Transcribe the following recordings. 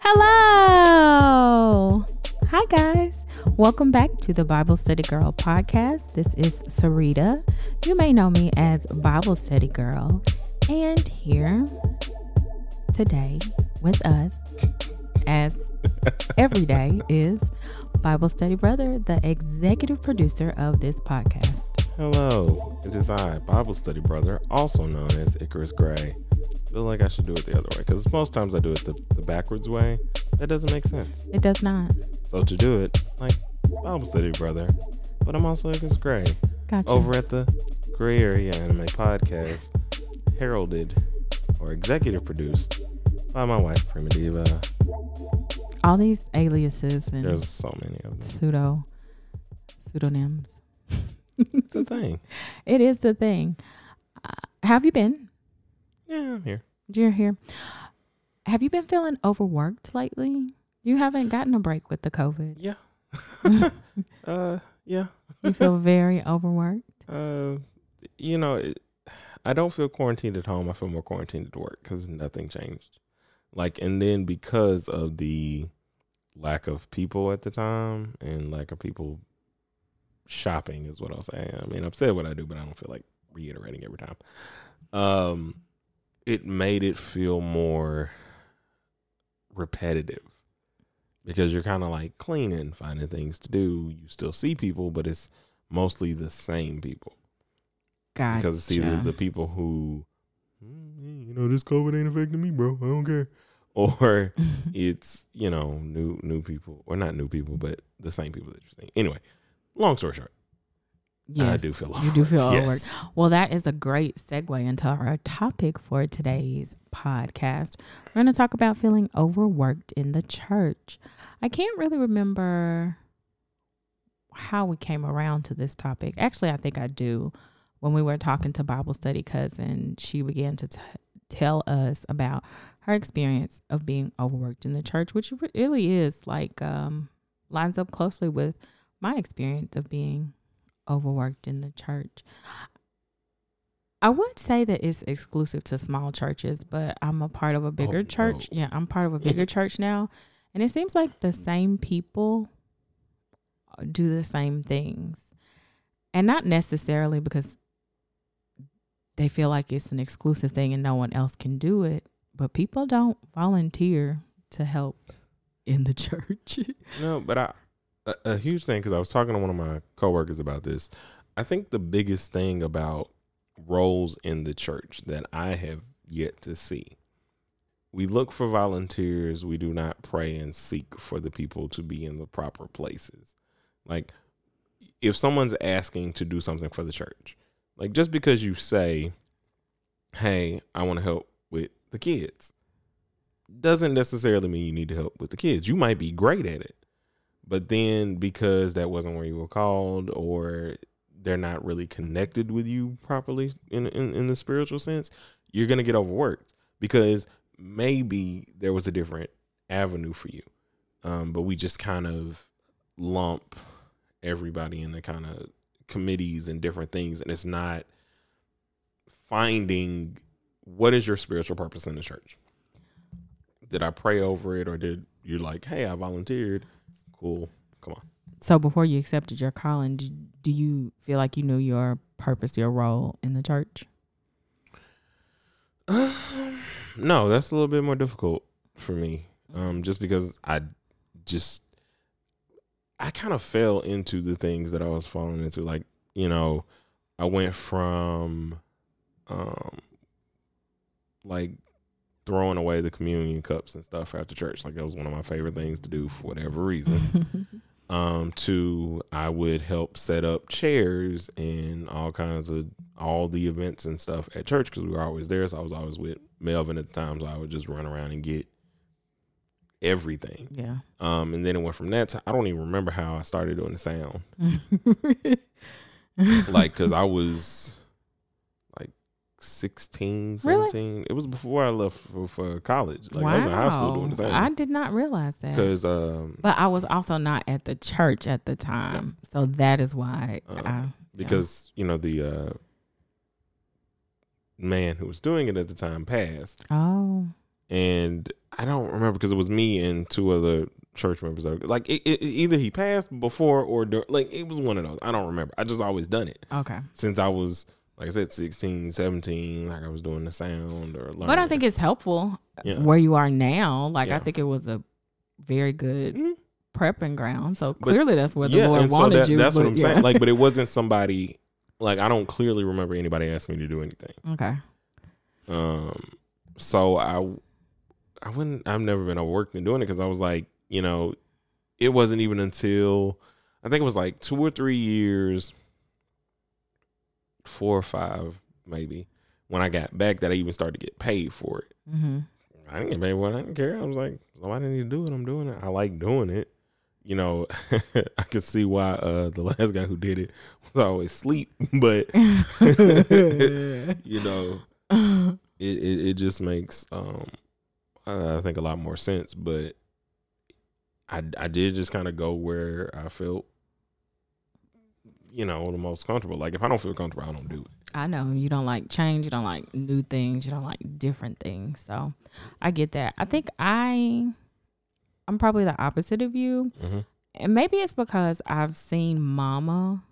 Hello! Hi guys! Welcome back to the Bible Study Girl podcast. This is Sarita. You may know me as Bible Study Girl. And here today with us, as every day, is Bible Study Brother, the executive producer of this podcast. Hello, it is I, Bible Study Brother, also known as Icarus Gray. I feel like I should do it the other way, because most times I do it the backwards way. That doesn't make sense. It does not. So to do it, like, it's Bible Study Brother, but I'm also Icarus Gray. Gotcha. Over at the Gray Area Anime Podcast, heralded or executive produced by my wife, Primitiva. All these aliases and there's so many of them. Pseudonyms. It's a thing. It is a thing. Have you been? Yeah, I'm here. You're here. Have you been feeling overworked lately? You haven't gotten a break with the COVID. Yeah. Yeah. You feel very overworked? You know, I don't feel quarantined at home. I feel more quarantined at work because nothing changed. Like, and then because of the lack of people at the time and lack of people shopping is what I'll say. I mean, I've said what I do, but I don't feel like reiterating every time. It made it feel more repetitive because you're kind of like cleaning, finding things to do. You still see people, but it's mostly the same people. Gotcha. Because it's either the people who, you know, this COVID ain't affecting me, bro, I don't care. Or it's, you know, new people, or not new people, but the same people that you're seeing. Anyway, long story short, yes, I do feel overworked. You do feel overworked. Yes. Well, that is a great segue into our topic for today's podcast. We're going to talk about feeling overworked in the church. I can't really remember how we came around to this topic. Actually, I think I do. When we were talking to Bible Study Cousin, she began to tell us about her experience of being overworked in the church, which really is like lines up closely with my experience of being overworked in the church. I would say that it's exclusive to small churches, but I'm a part of a bigger church. No. Yeah, I'm part of a bigger church now. And it seems like the same people do the same things. And not necessarily because they feel like it's an exclusive thing and no one else can do it, but people don't volunteer to help in the church. No, but a huge thing, because I was talking to one of my coworkers about this. I think the biggest thing about roles in the church that I have yet to see, we look for volunteers. We do not pray and seek for the people to be in the proper places. Like, if someone's asking to do something for the church, like, just because you say, hey, I want to help with the kids, doesn't necessarily mean you need to help with the kids. You might be great at it, but then because that wasn't where you were called, or they're not really connected with you properly in the spiritual sense, you're going to get overworked because maybe there was a different avenue for you. But we just kind of lump everybody in the kind of committees and different things, and it's not finding what is your spiritual purpose in the church. Did I pray over it, or did you like, hey, I volunteered, cool, come on. So before you accepted your calling, do you feel like you knew your purpose, your role in the church? No, that's a little bit more difficult for me, just because I kind of fell into the things that I was falling into. Like, you know, I went from like throwing away the communion cups and stuff after church. Like, that was one of my favorite things to do for whatever reason. To I would help set up chairs and all the events and stuff at church because we were always there. So I was always with Melvin at the time. So I would just run around and get everything. Yeah. And then it went from that to, I don't even remember how I started doing the sound. Like, because I was like 16, 17. Really? It was before I left for college. Like, wow. I was in high school doing the sound. I did not realize that. Because but I was also not at the church at the time. No. So that is why because you know the man who was doing it at the time passed. Oh. And I don't remember because it was me and two other church members. Like it either he passed before or during, like it was one of those. I don't remember. I just always done it. Okay. Since I was, like I said, 16, 17, like I was doing the sound or learning. But I think it's helpful where you are now. Like I think it was a very good prepping ground. So clearly that's where the Lord wanted you. That's what I'm saying. Like, but it wasn't somebody, like I don't clearly remember anybody asking me to do anything. Okay. So I wouldn't, I've never been overworked in doing it because I was like, you know, it wasn't even until I think it was like 2 or 3 years, 4 or 5 maybe, when I got back that I even started to get paid for it. Mm-hmm. I didn't get paid for it. I didn't care. I was like, oh, I didn't need to do it. I'm doing it. I like doing it. You know, I could see why the last guy who did it was always asleep, but, you know, it just makes, I think a lot more sense, but I did just kind of go where I felt, you know, the most comfortable. Like if I don't feel comfortable, I don't do it. I know you don't like change. You don't like new things. You don't like different things. So I get that. I think I'm probably the opposite of you. Mm-hmm. And maybe it's because I've seen mama,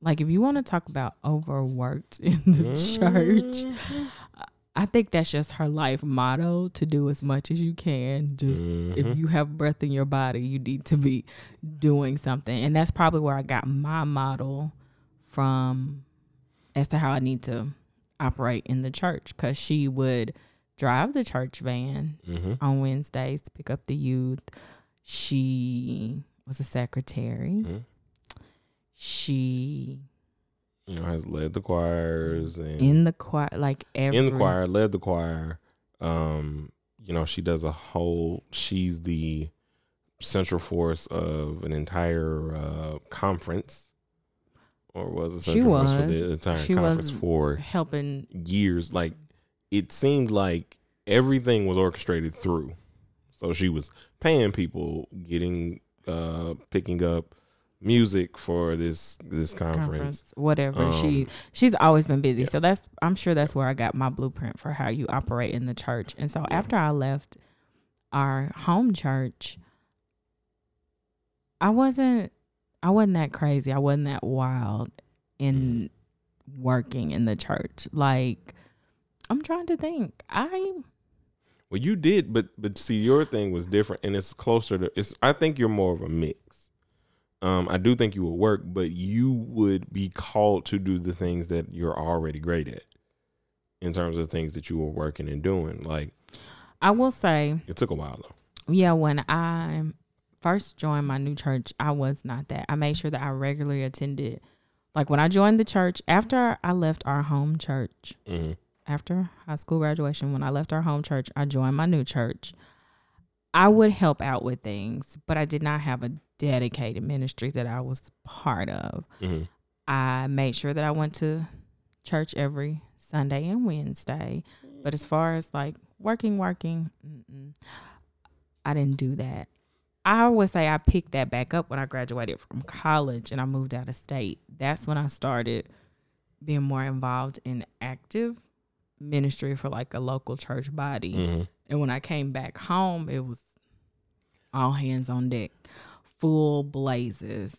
like if you want to talk about overworked in the church, I think that's just her life motto, to do as much as you can. Just if you have breath in your body, you need to be doing something. And that's probably where I got my model from as to how I need to operate in the church. Because she would drive the church van on Wednesdays to pick up the youth. She was a secretary. Mm-hmm. She... You know, has led the choirs and led the choir. You know, she does a whole. She's the central force of an entire conference, or was a central force for the entire conference for helping years. Like it seemed like everything was orchestrated through. So she was paying people, getting picking up music for this conference, whatever. She's always been busy, so that's I'm sure that's where I got my blueprint for how you operate in the church. And so after I left our home church, I wasn't that crazy. I wasn't that wild in working in the church. Like I'm trying to think. Well, you did, but see, your thing was different, and it's closer to. I think you're more of a mix. I do think you would work, but you would be called to do the things that you're already great at in terms of things that you were working and doing. Like, I will say, it took a while though. Yeah, when I first joined my new church, I was not that. I made sure that I regularly attended. Like when I joined the church, after I left our home church, after high school graduation, when I left our home church, I joined my new church. I would help out with things, but I did not have a dedicated ministry that I was part of. I made sure that I went to church every Sunday and Wednesday, but as far as like working, I didn't do that. I would say I picked that back up when I graduated from college and I moved out of state. That's when I started being more involved in active ministry for like a local church body. And when I came back home, it was all hands on deck, full blazes.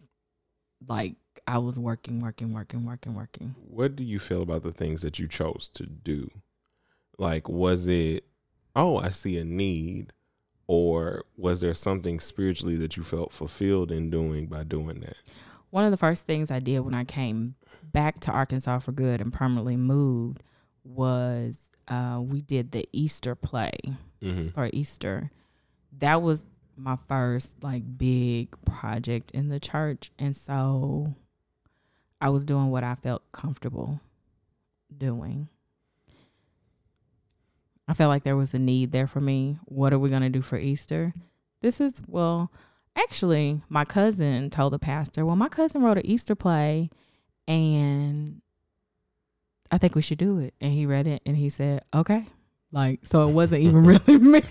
Like I was working. What do you feel about the things that you chose to do? Like, was it, oh, I see a need, or was there something spiritually that you felt fulfilled in doing by doing that? One of the first things I did when I came back to Arkansas for good and permanently moved was we did the Easter play for Easter. That was my first like big project in the church. And so I was doing what I felt comfortable doing. I felt like there was a need there for me. What are we going to do for Easter? Actually, my cousin told the pastor, my cousin wrote an Easter play and I think we should do it. And he read it and he said, okay. Like, so it wasn't even really me.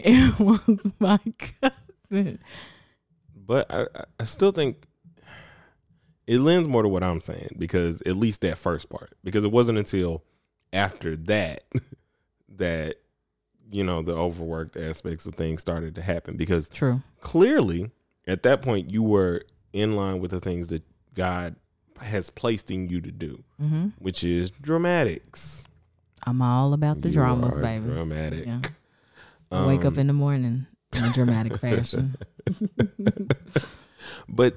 It was my cousin. But I still think It lends more to what I'm saying, because at least that first part, because it wasn't until after that that, you know, the overworked aspects of things started to happen, because true, clearly at that point you were in line with the things that God has placed in you to do, mm-hmm. which is dramatics. I'm all about the dramas, baby. Dramatic. Yeah. Wake up in the morning in a dramatic fashion. But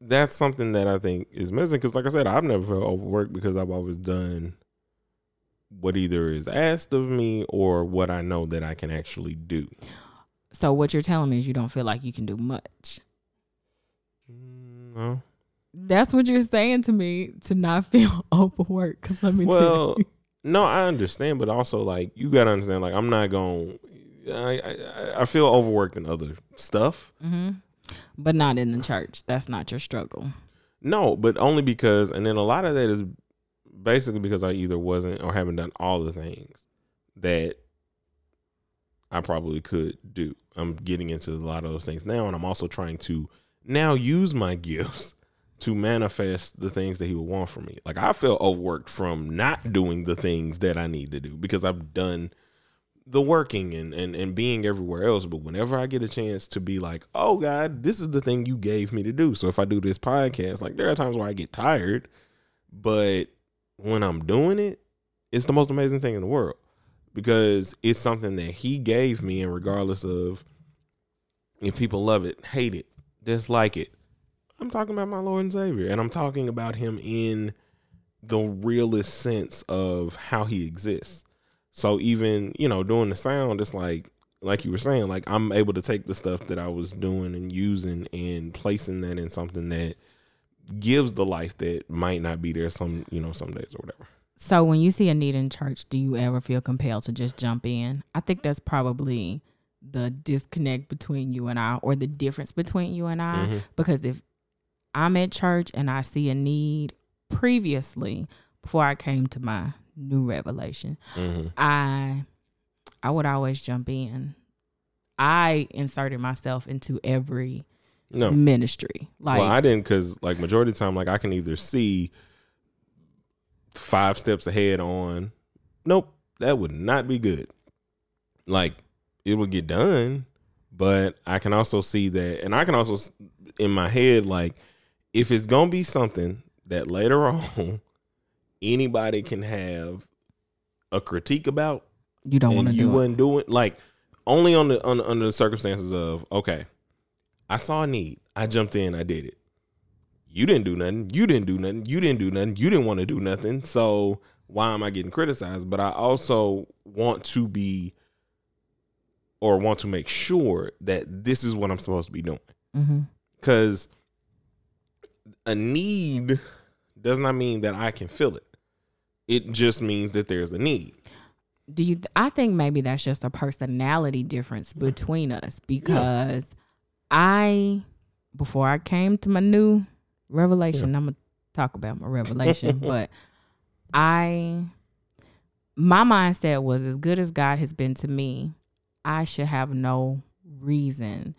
that's something that I think is missing, because like I said, I've never felt overworked because I've always done what either is asked of me or what I know that I can actually do. So what you're telling me is you don't feel like you can do much. No. That's what you're saying to me, to not feel overworked. 'Cause let me tell you. No, I understand, but also, like, you got to understand, like, I'm not going to, I feel overworked in other stuff. Mm-hmm. But not in the church. That's not your struggle. No, but only because, and then a lot of that is basically because I either wasn't or haven't done all the things that I probably could do. I'm getting into a lot of those things now, and I'm also trying to now use my gifts to manifest the things that he would want from me. Like, I feel overworked from not doing the things that I need to do because I've done the working and being everywhere else. But whenever I get a chance to be like, oh God, this is the thing you gave me to do. So if I do this podcast, like, there are times where I get tired, but when I'm doing it, it's the most amazing thing in the world, because it's something that he gave me. And regardless of if people love it, hate it, dislike it, I'm talking about my Lord and Savior, and I'm talking about him in the realest sense of how he exists. So even, you know, doing the sound, it's like you were saying, like, I'm able to take the stuff that I was doing and using and placing that in something that gives the life that might not be there some days or whatever. So when you see a need in church, do you ever feel compelled to just jump in? I think that's probably the disconnect between you and I, or the difference between you and I, mm-hmm. because if I'm at church and I see a need previously, before I came to my new revelation, mm-hmm. I would always jump in. I inserted myself into every ministry. Like, well, I didn't, because like majority of the time, like, I can either see 5 steps ahead on, nope, that would not be good. Like, it would get done, but I can also see that, and I can also in my head, like, if it's going to be something that later on anybody can have a critique about, you don't want to do it. You wouldn't do it. Like, only under the circumstances of, okay, I saw a need, I jumped in, I did it. You didn't do nothing. You didn't do nothing. You didn't do nothing. You didn't want to do nothing. So why am I getting criticized? But I also want to be, or want to make sure that this is what I'm supposed to be doing. Mm-hmm. 'Cause a need does not mean that I can fill it. It just means that there's a need. I think maybe that's just a personality difference between us, because before I came to my new revelation, I'm going to talk about my revelation, but my mindset was, as good as God has been to me, I should have no reason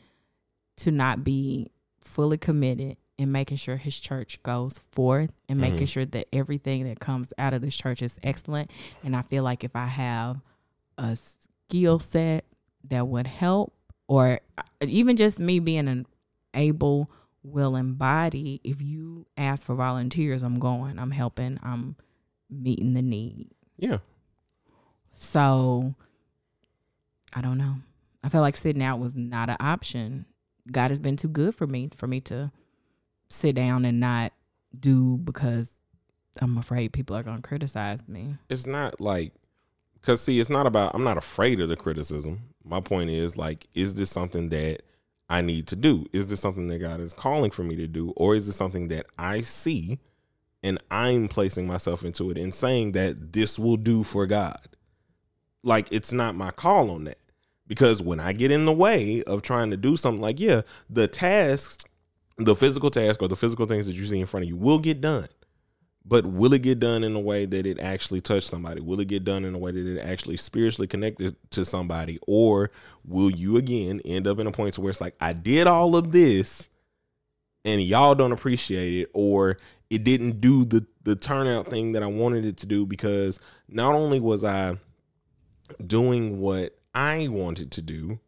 to not be fully committed in making sure his church goes forth and making mm-hmm. sure that everything that comes out of this church is excellent. And I feel like if I have a skill set that would help, or even just me being an able, willing body, if you ask for volunteers, I'm going, I'm helping, I'm meeting the need. Yeah. So I don't know. I felt like sitting out was not an option. God has been too good for me to sit down and not do, because I'm afraid people are going to criticize me. It's not like, because see, it's not about, I'm not afraid of the criticism. My point is, like, is this something that I need to do? Is this something that God is calling for me to do? Or is this something that I see and I'm placing myself into it and saying that this will do for God? Like, it's not my call on that, because when I get in the way of trying to do something, like, yeah, the tasks, the physical task or the physical things that you see in front of you will get done, but will it get done in a way that it actually touched somebody? Will it get done in a way that it actually spiritually connected to somebody? Or will you again end up in a point to where it's like, I did all of this and y'all don't appreciate it, or it didn't do the turnout thing that I wanted it to do, because not only was I doing what I wanted to do,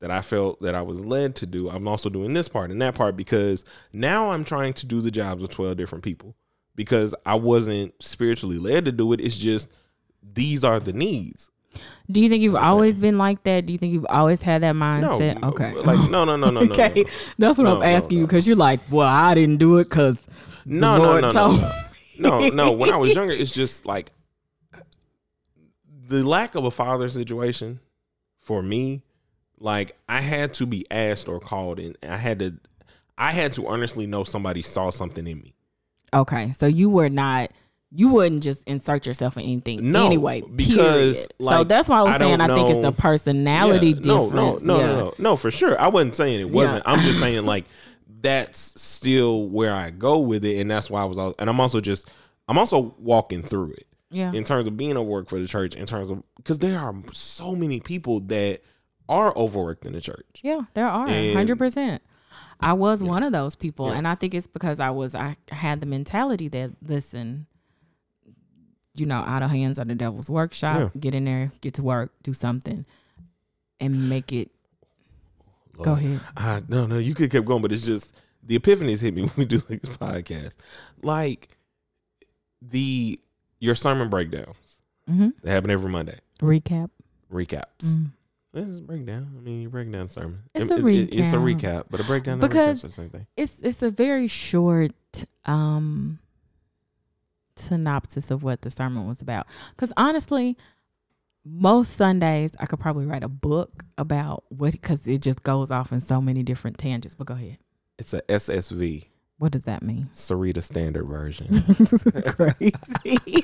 that I felt that I was led to do, I'm also doing this part and that part, because now I'm trying to do the jobs of 12 different people because I wasn't spiritually led to do it. It's just, these are the needs. Do you think you've always been like that? Do you think you've always had that mindset? No, okay. Like, no. Okay. That's what I'm asking you, because you're like, well, I didn't do it because the Lord told me. No. When I was younger, it's just like the lack of a father situation for me. Like, I had to be asked or called in. I had to honestly know somebody saw something in me. Okay. So you wouldn't just insert yourself in anything. No, anyway, because like, so that's why I was saying I think it's the personality difference. No, for sure. I wasn't saying it wasn't. Yeah. I'm just saying like that's still where I go with it, and that's why I was. And I'm also walking through it. Yeah. In terms of being overworked for the church, in terms of because there are so many people that are overworked in the church. Yeah, there are 100%. I was one of those people, and I think it's because I had the mentality that listen. You know, out of hands are the devil's workshop. Yeah. Get in there, get to work, do something, and make it. Lord, go ahead. No, you could keep going, but it's just the epiphanies hit me when we do like this podcast. Like your sermon breakdowns. Mm-hmm. They happen every Monday. Recaps. Mm-hmm. This is a breakdown. I mean, you break down a sermon. It's a recap, but a breakdown because is the same thing. It's a very short. Synopsis of what the sermon was about, because honestly most Sundays I could probably write a book about what, because it just goes off in so many different tangents. But go ahead. It's a SSV. What does that mean? Sarita Standard Version. Crazy.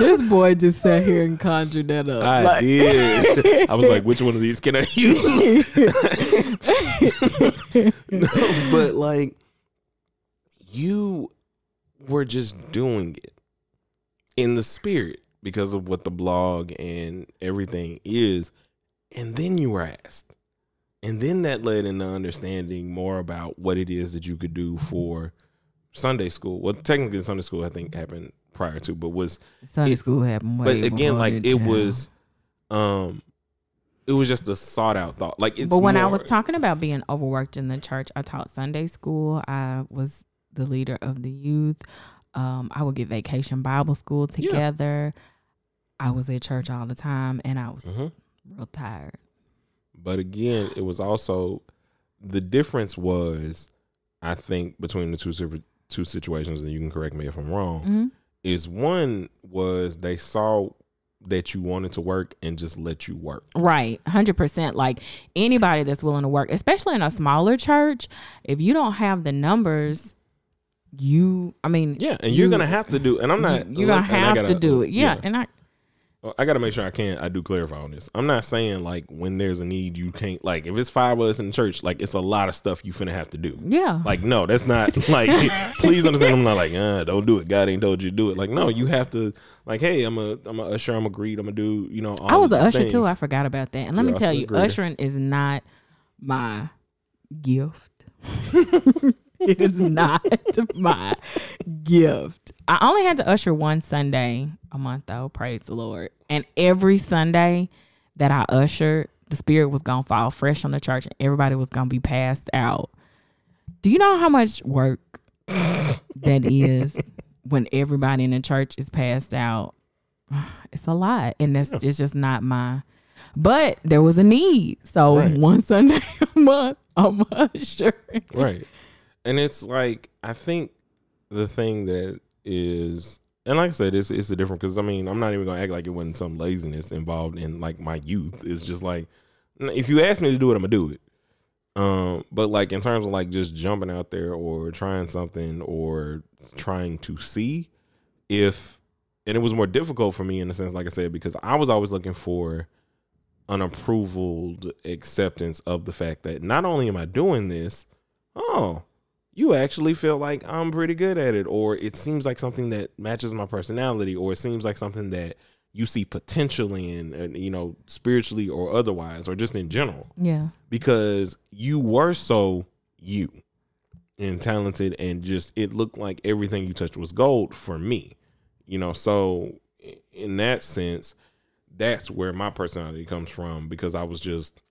This boy just sat here and conjured that up. I did. I was like, which one of these can I use? No, but like you were just doing it in the spirit because of what the blog and everything is. And then you were asked. And then that led into understanding more about what it is that you could do for Sunday school. Well, technically Sunday school, I think happened prior to, but was Sunday school happened. But again, like it was, it was just a sought out thought. Like it's. But when I was talking about being overworked in the church, I taught Sunday school. I was the leader of the youth. I would get vacation Bible school together. Yeah. I was at church all the time, and I was real tired. But again, it was also the difference was, I think, between the two situations, and you can correct me if I'm wrong, is one was they saw that you wanted to work and just let you work. Right. 100%. Like anybody that's willing to work, especially in a smaller church, if you don't have the numbers, and you're gonna have to do, and I'm not. You're gonna have to do it, And I gotta make sure I do clarify on this. I'm not saying like when there's a need, you can't. Like if it's 5 of us in church, like it's a lot of stuff you finna have to do. Yeah. Like no, that's not like. Please understand, I'm not like don't do it. God ain't told you to do it. Like no, you have to. Like hey, I'm a usher. I'm a greet. I'm a do. You know, all I was an usher too. I forgot about that. And let me tell you, ushering is not my gift. It is not my gift. I only had to usher one Sunday a month, though. Praise the Lord. And every Sunday that I ushered, the spirit was going to fall fresh on the church and everybody was going to be passed out. Do you know how much work that is when everybody in the church is passed out? It's a lot. And it's just not my... But there was a need. So one Sunday a month, I'm ushering. Right. And it's like, I think the thing that is, and like I said, it's a different, because I mean, I'm not even going to act like it wasn't some laziness involved in like my youth. It's just like, if you ask me to do it, I'm going to do it. But like in terms of like just jumping out there or trying something or trying to see if, and it was more difficult for me in a sense, like I said, because I was always looking for an approval, acceptance of the fact that not only am I doing this, you actually feel like I'm pretty good at it, or it seems like something that matches my personality, or it seems like something that you see potential in, and you know, spiritually or otherwise, or just in general. Yeah. Because you were so you and talented, and just, it looked like everything you touched was gold for me, you know? So in that sense, that's where my personality comes from, because I was just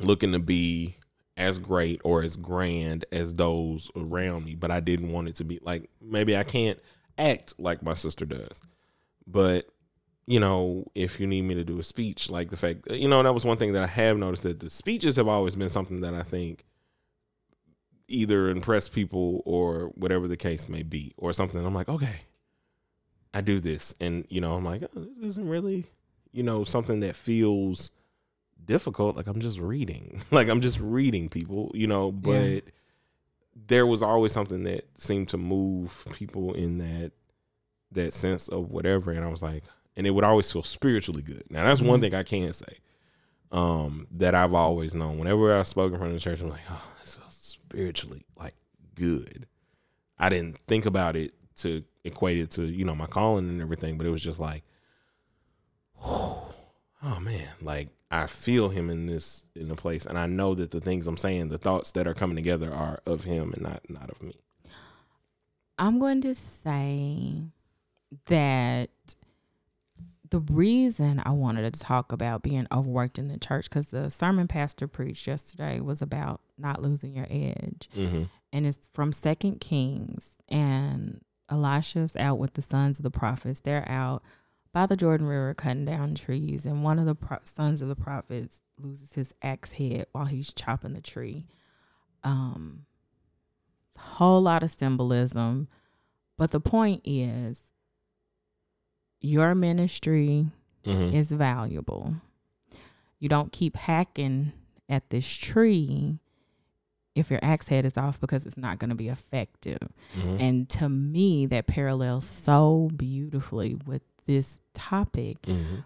looking to be as great or as grand as those around me. But I didn't want it to be like, maybe I can't act like my sister does, but you know, if you need me to do a speech, like the fact, you know, that was one thing that I have noticed, that the speeches have always been something that I think either impress people or whatever the case may be, or something. I'm like, okay, I do this. And, you know, I'm like, oh, this isn't really, you know, something that feels difficult. Like, I'm just reading, like I'm just reading people, you know, but yeah. There was always something that seemed to move people in that sense of whatever. And I was like, and it would always feel spiritually good. Now that's one thing I can say, that I've always known. Whenever I spoke in front of the church, I'm like, oh, this feels spiritually like good. I didn't think about it to equate it to, you know, my calling and everything, but it was just like, oh man, like I feel him in the place. And I know that the things I'm saying, the thoughts that are coming together are of him and not of me. I'm going to say that the reason I wanted to talk about being overworked in the church, because the sermon pastor preached yesterday was about not losing your edge. Mm-hmm. And it's from 2 Kings, and Elisha's out with the sons of the prophets. They're out by the Jordan River cutting down trees, and one of the sons of the prophets loses his axe head while he's chopping the tree. Whole lot of symbolism, but the point is, your ministry is valuable. You don't keep hacking at this tree if your axe head is off, because it's not going to be effective. Mm-hmm. And to me, that parallels so beautifully with this topic. Mm-hmm.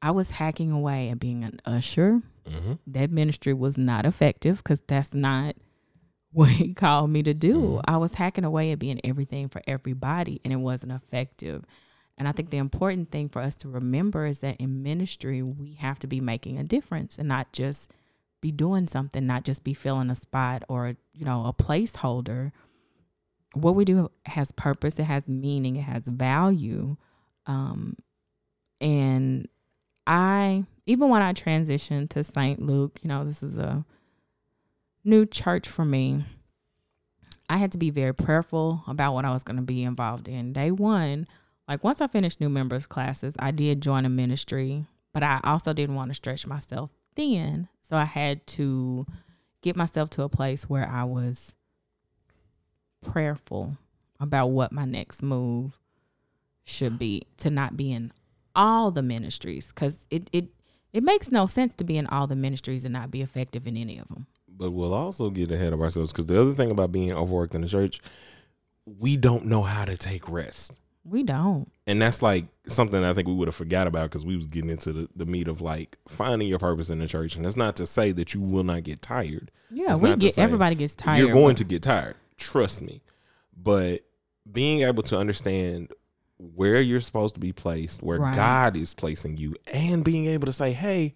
I was hacking away at being an usher. Mm-hmm. That ministry was not effective, because that's not what he called me to do. Mm-hmm. I was hacking away at being everything for everybody, and it wasn't effective. And I think the important thing for us to remember is that in ministry, we have to be making a difference, and not just be doing something, not just be filling a spot or, you know, a placeholder. What we do has purpose. It has meaning. It has value. And I, even when I transitioned to St. Luke, you know, this is a new church for me. I had to be very prayerful about what I was going to be involved in. Day one, like once I finished new members classes, I did join a ministry, but I also didn't want to stretch myself thin. So I had to get myself to a place where I was prayerful about what my next move should be, to not be in all the ministries, because it makes no sense to be in all the ministries and not be effective in any of them. But we'll also get ahead of ourselves, because the other thing about being overworked in the church, we don't know how to take rest. We don't. And that's like something I think we would have forgot about, because we was getting into the meat of like finding your purpose in the church. And that's not to say that you will not get tired. Yeah, everybody gets tired. You're going to get tired. Trust me. But being able to understand where you're supposed to be placed, where right. God is placing you, and being able to say, hey,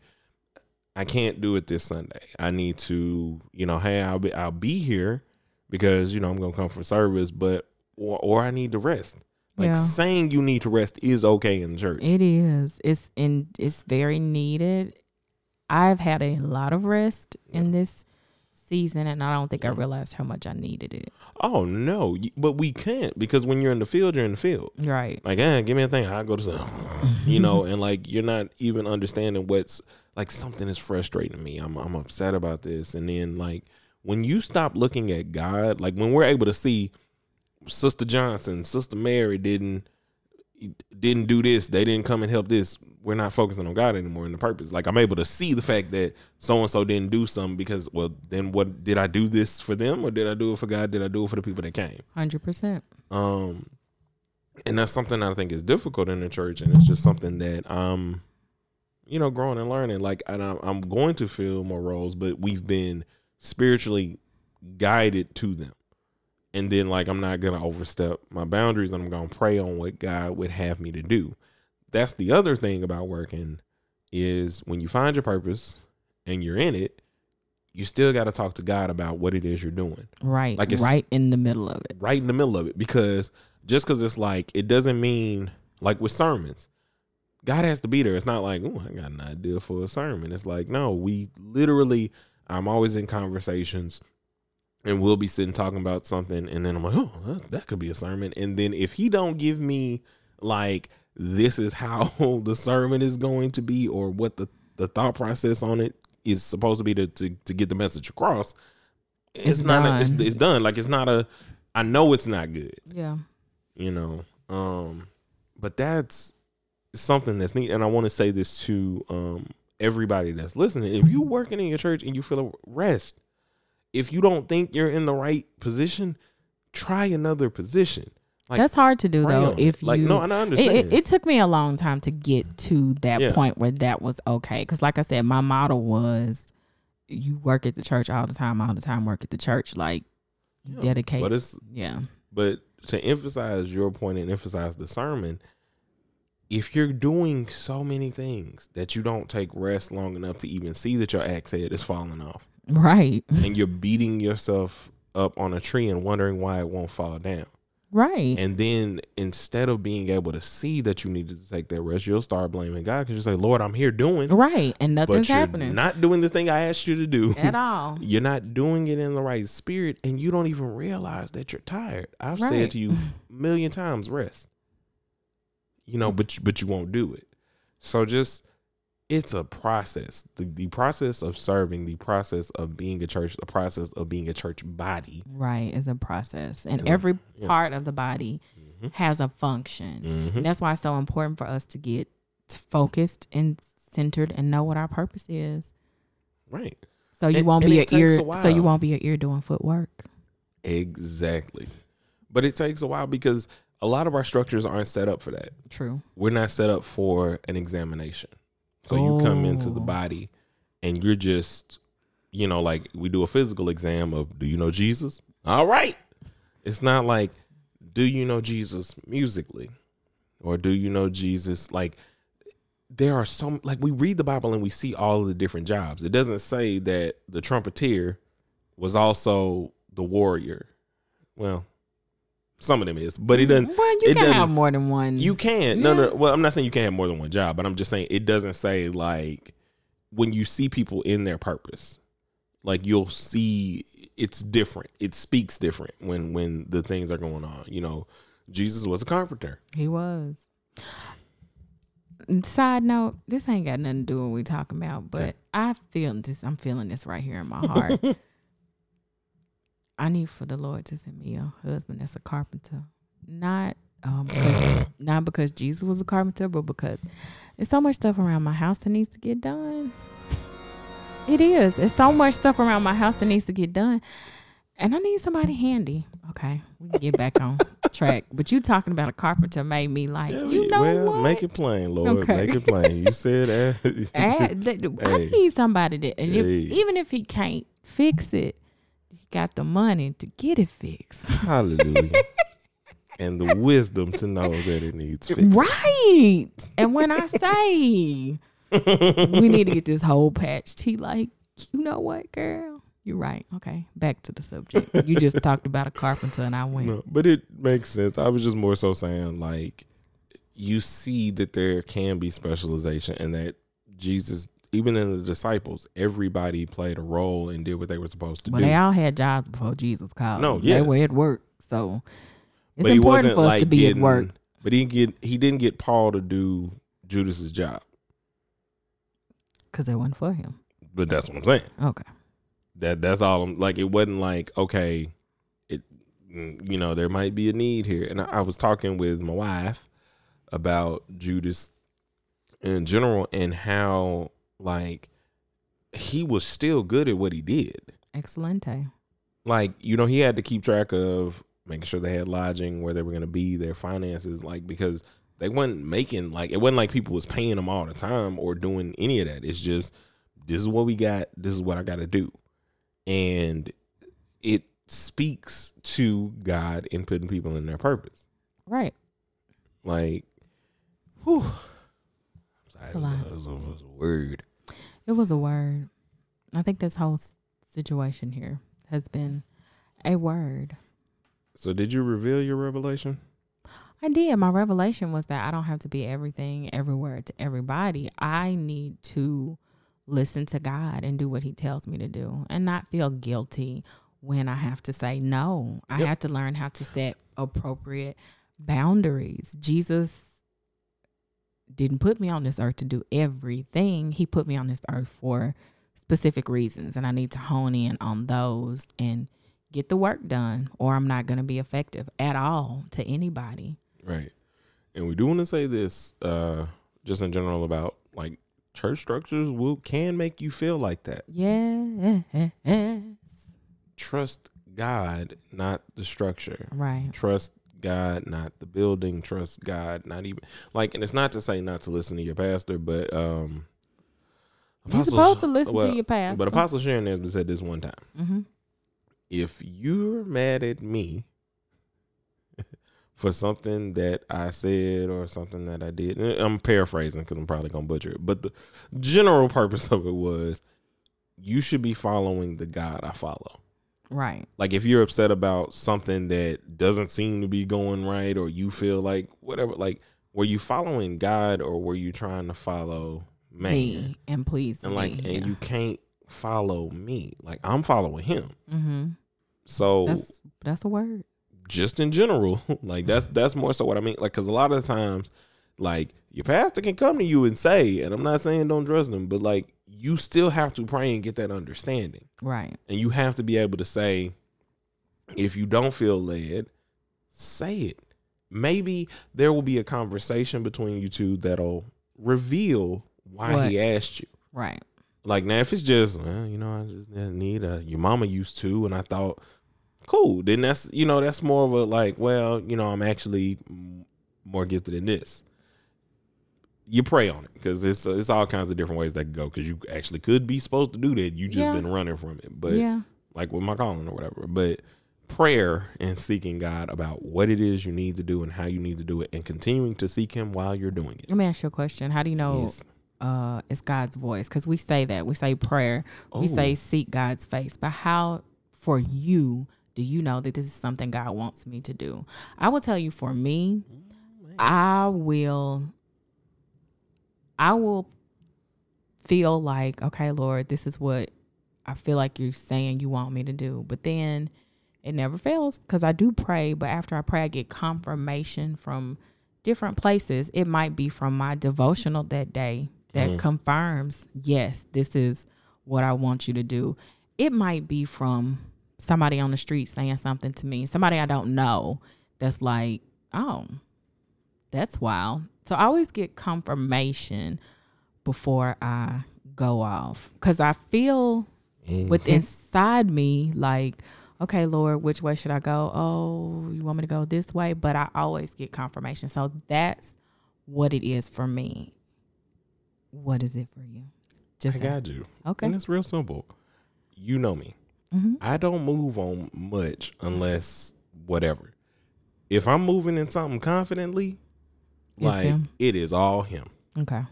I can't do it this Sunday. I need to, you know, hey, I'll be here because, you know, I'm going to come for service, but or I need to rest. Like saying you need to rest is okay in church. It is. It's very needed. I've had a lot of rest in this season, and I don't think I realized how much I needed it. Oh no, but we can't, because when you're in the field, you're in the field, right? Like, give me a thing, I'll go to something, you know, and like you're not even understanding what's like. Something is frustrating me. I'm upset about this, and then like when you stop looking at God, like when we're able to see. Sister Johnson, Sister Mary didn't do this. They didn't come and help this. We're not focusing on God anymore and the purpose. Like I'm able to see the fact that so-and-so didn't do something because, well, then what did I do this for them, or did I do it for God? Did I do it for the people that came? 100%. And that's something I think is difficult in the church. And it's just something that I'm, you know, growing and learning. Like, and I'm going to fill more roles, but we've been spiritually guided to them. And then, like, I'm not going to overstep my boundaries, and I'm going to pray on what God would have me to do. that's the other thing about working is when you find your purpose and you're in it, you still got to talk to God about what it is you're doing. Right. Like it's right in the middle of it. Right in the middle of it. Because just because it's like, it doesn't mean like with sermons, God has to be there. It's not like, oh, I got an idea for a sermon. It's like, no, we literally, I'm always in conversations and we'll be sitting talking about something. And then I'm like, oh, that could be a sermon. And then if he don't give me like, this is how the sermon is going to be or what the thought process on it is supposed to be to get the message across, it's done. Like it's not a, I know it's not good. Yeah. You know, but that's something that's neat. And I want to say this to everybody that's listening. If you working in your church and you feel rest, if you don't think you're in the right position, try another position. Like, that's hard to do though. If you, like, no, and I understand. It took me a long time to get to that point where that was okay. Because like I said, my motto was, you work at the church all the time work at the church. Like dedicate. But it's But to emphasize your point and emphasize the sermon, if you're doing so many things that you don't take rest long enough to even see that your axe head is falling off, right? And you're beating yourself up on a tree and wondering why it won't fall down. Right. And then instead of being able to see that you needed to take that rest, you'll start blaming God because you say, Lord, I'm here doing. Right. And nothing's happening. You're not doing the thing I asked you to do. At all. You're not doing it in the right spirit and you don't even realize that you're tired. I've said to you a million times, rest. You know, but you won't do it. So just, it's a process. The process of serving, the process of being a church, the process of being a church body. Right, it's a process. And every part of the body has a function. Mm-hmm. And that's why it's so important for us to get focused and centered and know what our purpose is. Right. So you won't be an ear doing footwork. Exactly. But it takes a while because a lot of our structures aren't set up for that. True. We're not set up for an examination. So you come into the body and you're just, you know, like we do a physical exam of, do you know Jesus? All right. It's not like, do you know Jesus musically? Or do you know Jesus? Like there are so, like we read the Bible and we see all of the different jobs. It doesn't say that the trumpeter was also the warrior. Well, some of them is, but it doesn't. Well, you can have more than one. You can. Yeah. No. Well, I'm not saying you can't have more than one job, but I'm just saying it doesn't say like when you see people in their purpose, like you'll see it's different. It speaks different when the things are going on. You know, Jesus was a carpenter. He was. Side note, this ain't got nothing to do with what we're talking about, but I'm feeling this right here in my heart. I need for the Lord to send me a husband that's a carpenter. Not because Jesus was a carpenter, but because there's so much stuff around my house that needs to get done. It is. It's so much stuff around my house that needs to get done. And I need somebody handy. Okay, we can get back on track. But you talking about a carpenter made me like, what? Make it plain, Lord. Okay. Make it plain. You said that. I need somebody that, and even if he can't fix it, got the money to get it fixed. Hallelujah. And the wisdom to know that it needs fixed. Right. And when I say we need to get this hole patched, he like, you know what, girl? You're right. Okay. Back to the subject. You just talked about a carpenter and I went. No, but it makes sense. I was just more so saying like you see that there can be specialization and that Jesus, even in the disciples, everybody played a role and did what they were supposed to do. But they all had jobs before Jesus called. No, yes. They were at work. So it's important for us to be at work. But he didn't get Paul to do Judas's job. Because they wasn't for him. But that's what I'm saying. Okay. That's all I'm like. It wasn't like, okay, there might be a need here. And I was talking with my wife about Judas in general and how like he was still good at what he did. Excelente. Like, you know, he had to keep track of making sure they had lodging, where they were going to be, their finances, like, because they weren't making, like, it wasn't like people was paying them all the time or doing any of that. It's just, this is what we got. This is what I got to do. And it speaks to God in putting people in their purpose. Right. Like, whew. It's a lot. It was a word. I think this whole situation here has been a word. So did you reveal your revelation? I did. My revelation was that I don't have to be everything, everywhere to everybody. I need to listen to God and do what he tells me to do and not feel guilty when I have to say no. I have to learn how to set appropriate boundaries. Jesus didn't put me on this earth to do everything. He put me on this earth for specific reasons, and I need to hone in on those and get the work done, or I'm not going to be effective at all to anybody. Right. And we do want to say this just in general about like church structures can make you feel like that. Yes. Trust God, not the structure. Right. Trust God, not the building. Trust God, not even like, and it's not to say not to listen to your pastor, but you're supposed to listen to your pastor. But Apostle Sharon has said this one time. Mm-hmm. If you're mad at me for something that I said or something that I did, I'm paraphrasing because I'm probably going to butcher it, but the general purpose of it was you should be following the God I follow. Right. Like if you're upset about something that doesn't seem to be going right, or you feel like whatever, like were you following God or were you trying to follow man? Me and please and like, me. And you can't follow me. Like I'm following him. Mm-hmm. So that's a word. Just in general, like that's more so what I mean. Like, cause a lot of the times, like your pastor can come to you and say, and I'm not saying don't trust them, but like you still have to pray and get that understanding. Right. And you have to be able to say, if you don't feel led, say it. Maybe there will be a conversation between you two that'll reveal why he asked you. Right. Like now, if it's just, I just need your mama used to, and I thought, cool. Then that's, that's more of a like, I'm actually more gifted than this. You pray on it because it's all kinds of different ways that can go because you actually could be supposed to do that. You just been running from it, but like with my calling or whatever, but prayer and seeking God about what it is you need to do and how you need to do it and continuing to seek him while you're doing it. Let me ask you a question. How do you know? Yes. It's God's voice, because we say that. We say prayer. Oh. We say seek God's face. But how, for you, do you know that this is something God wants me to do? I will tell you, for me, I will feel like, okay, Lord, this is what I feel like you're saying you want me to do. But then it never fails, because I do pray. But after I pray, I get confirmation from different places. It might be from my devotional that day. That confirms, yes, this is what I want you to do. It might be from somebody on the street saying something to me, somebody I don't know that's like, oh, that's wild. So I always get confirmation before I go off, because I feel with inside me like, okay, Lord, which way should I go? Oh, you want me to go this way? But I always get confirmation. So that's what it is for me. What is it for you? Just I got you. Okay. And it's real simple. You know me. Mm-hmm. I don't move on much unless whatever. If I'm moving in something confidently, it is all him. Okay.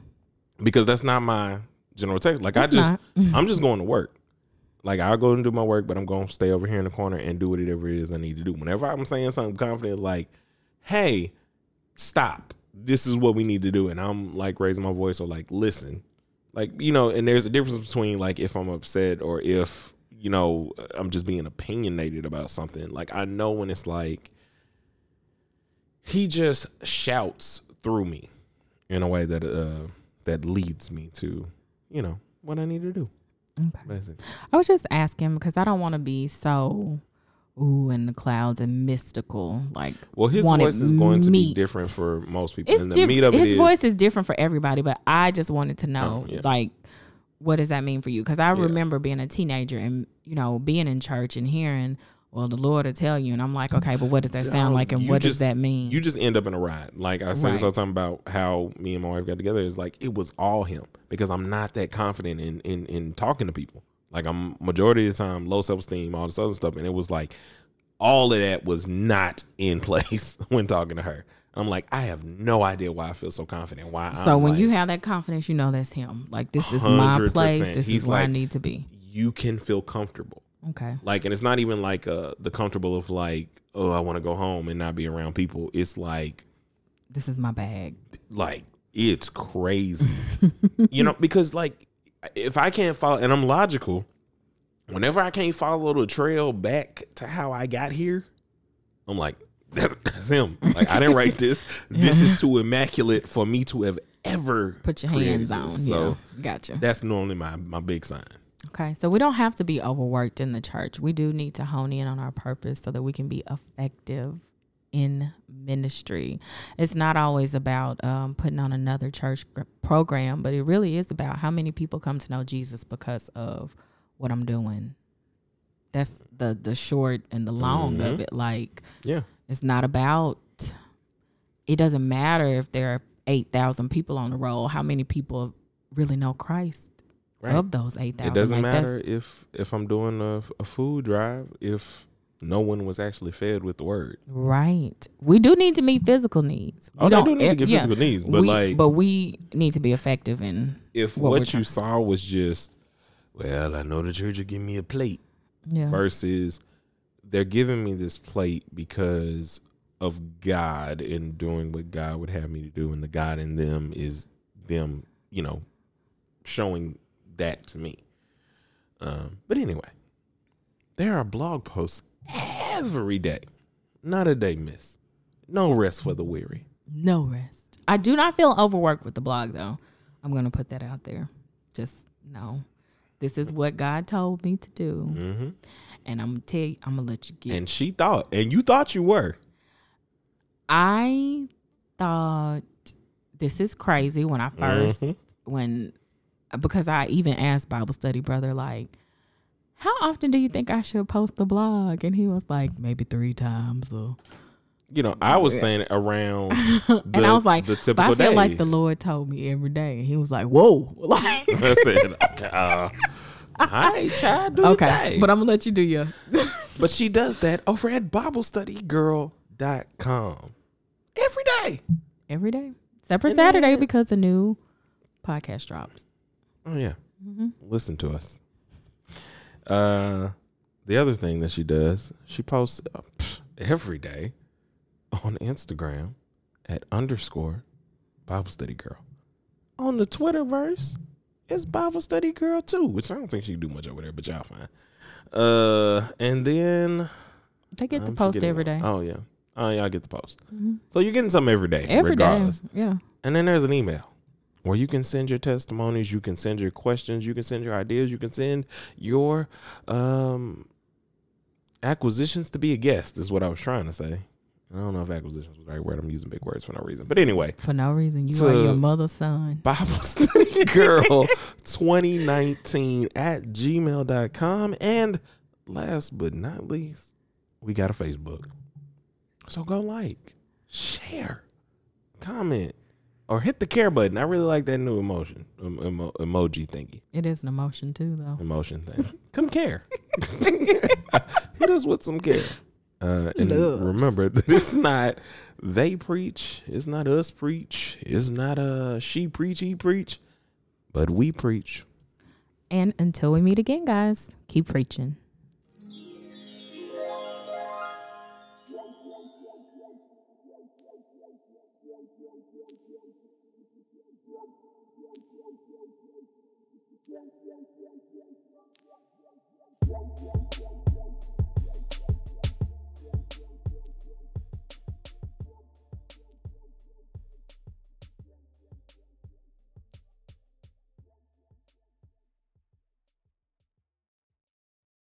Because that's not my general text. Like I'm just going to work. Like I'll go and do my work, but I'm going to stay over here in the corner and do whatever it is I need to do. Whenever I'm saying something confident, like, hey, stop. This is what we need to do. And I'm like raising my voice or like, listen, like, and there's a difference between like, if I'm upset or if, I'm just being opinionated about something. Like, I know when it's like, he just shouts through me in a way that, that leads me to, what I need to do. Okay. Basically. I was just asking because I don't want to be so in the clouds and mystical. Like, well, his voice is going to be different for most people. It's his voice is different for everybody, but I just wanted to know, like, what does that mean for you? Because I remember being a teenager and, being in church and hearing, well, the Lord will tell you. And I'm like, okay, but what does that sound like? And what does that mean? You just end up in a ride. Like I said, I was talking about how me and my wife got together. It's like, it was all him because I'm not that confident in talking to people. Like I'm majority of the time, low self-esteem, all this other stuff. And it was like, all of that was not in place when talking to her. I'm like, I have no idea why I feel so confident. Why? So I'm when like, you have that confidence, you know that's him. Like, this is 100%. My place. This He's is where like, I need to be. You can feel comfortable. Okay. Like, and it's not even like the comfortable of like, oh, I want to go home and not be around people. It's like, this is my bag. Like, it's crazy. You know, because like, if I can't follow, and I'm logical, whenever I can't follow the trail back to how I got here, I'm like, that's him. Like, I didn't write this. This is too immaculate for me to have ever put your hands on. This. So yeah, gotcha. That's normally my big sign. Okay, so we don't have to be overworked in the church. We do need to hone in on our purpose so that we can be effective in ministry. It's not always about putting on another church program, but it really is about how many people come to know Jesus because of what I'm doing. That's the short and the long of it. Like, yeah, it's not about, it doesn't matter if there are 8,000 people on the roll, how many people really know Christ. Right. Of those 8,000, it doesn't matter if I'm doing a food drive if no one was actually fed with the word. Right. We do need to meet physical needs. We do need to get physical needs, but we need to be effective in. If what you saw was just, well, I know the church will give me a plate, versus they're giving me this plate because of God and doing what God would have me to do, and the God in them is them, you know, showing that to me. But anyway, there are blog posts every day. Not a day miss. No rest for the weary. No rest. I do not feel overworked with the blog, though. I'm going to put that out there. Just know this is what God told me to do. Mm-hmm. And I'm going to tell you, I'm going to let you get. And she thought, and you thought you were. I thought this is crazy when I first, because I even asked Bible Study Brother, like, how often do you think I should post the blog? And he was like, maybe 3 times. Or, you know, I was saying around the, and I was like, the typical days. I feel like the Lord told me every day. And he was like, whoa. Like, I said, I ain't trying to do that. But I'm going to let you do your. But she does that over at BibleStudyGirl.com. Every day. Every day. Except for Saturday because the new podcast drops. Oh, yeah. Mm-hmm. Listen to us. The other thing that she does, she posts every day on Instagram at _BibleStudyGirl. On the Twitterverse, it's BibleStudyGirl too, which I don't think she do much over there, but y'all fine. And then they get the post every day. Oh, yeah. Oh, y'all get the post. Mm-hmm. So you're getting something every day, regardless. Yeah. And then there's an email where you can send your testimonies, you can send your questions, you can send your ideas, you can send your acquisitions to be a guest, is what I was trying to say. I don't know if acquisitions was the right word. I'm using big words for no reason. But anyway. For no reason. You are your mother's son. BibleStudyGirl2019 @gmail.com. And last but not least, we got a Facebook. So go like, share, comment. Or hit the care button. I really like that new emotion, emoji thingy. It is an emotion too, though. Emotion thing. Come care. Hit us with some care. And remember that it's not they preach. It's not us preach. It's not she preach, he preach. But we preach. And until we meet again, guys, keep preaching.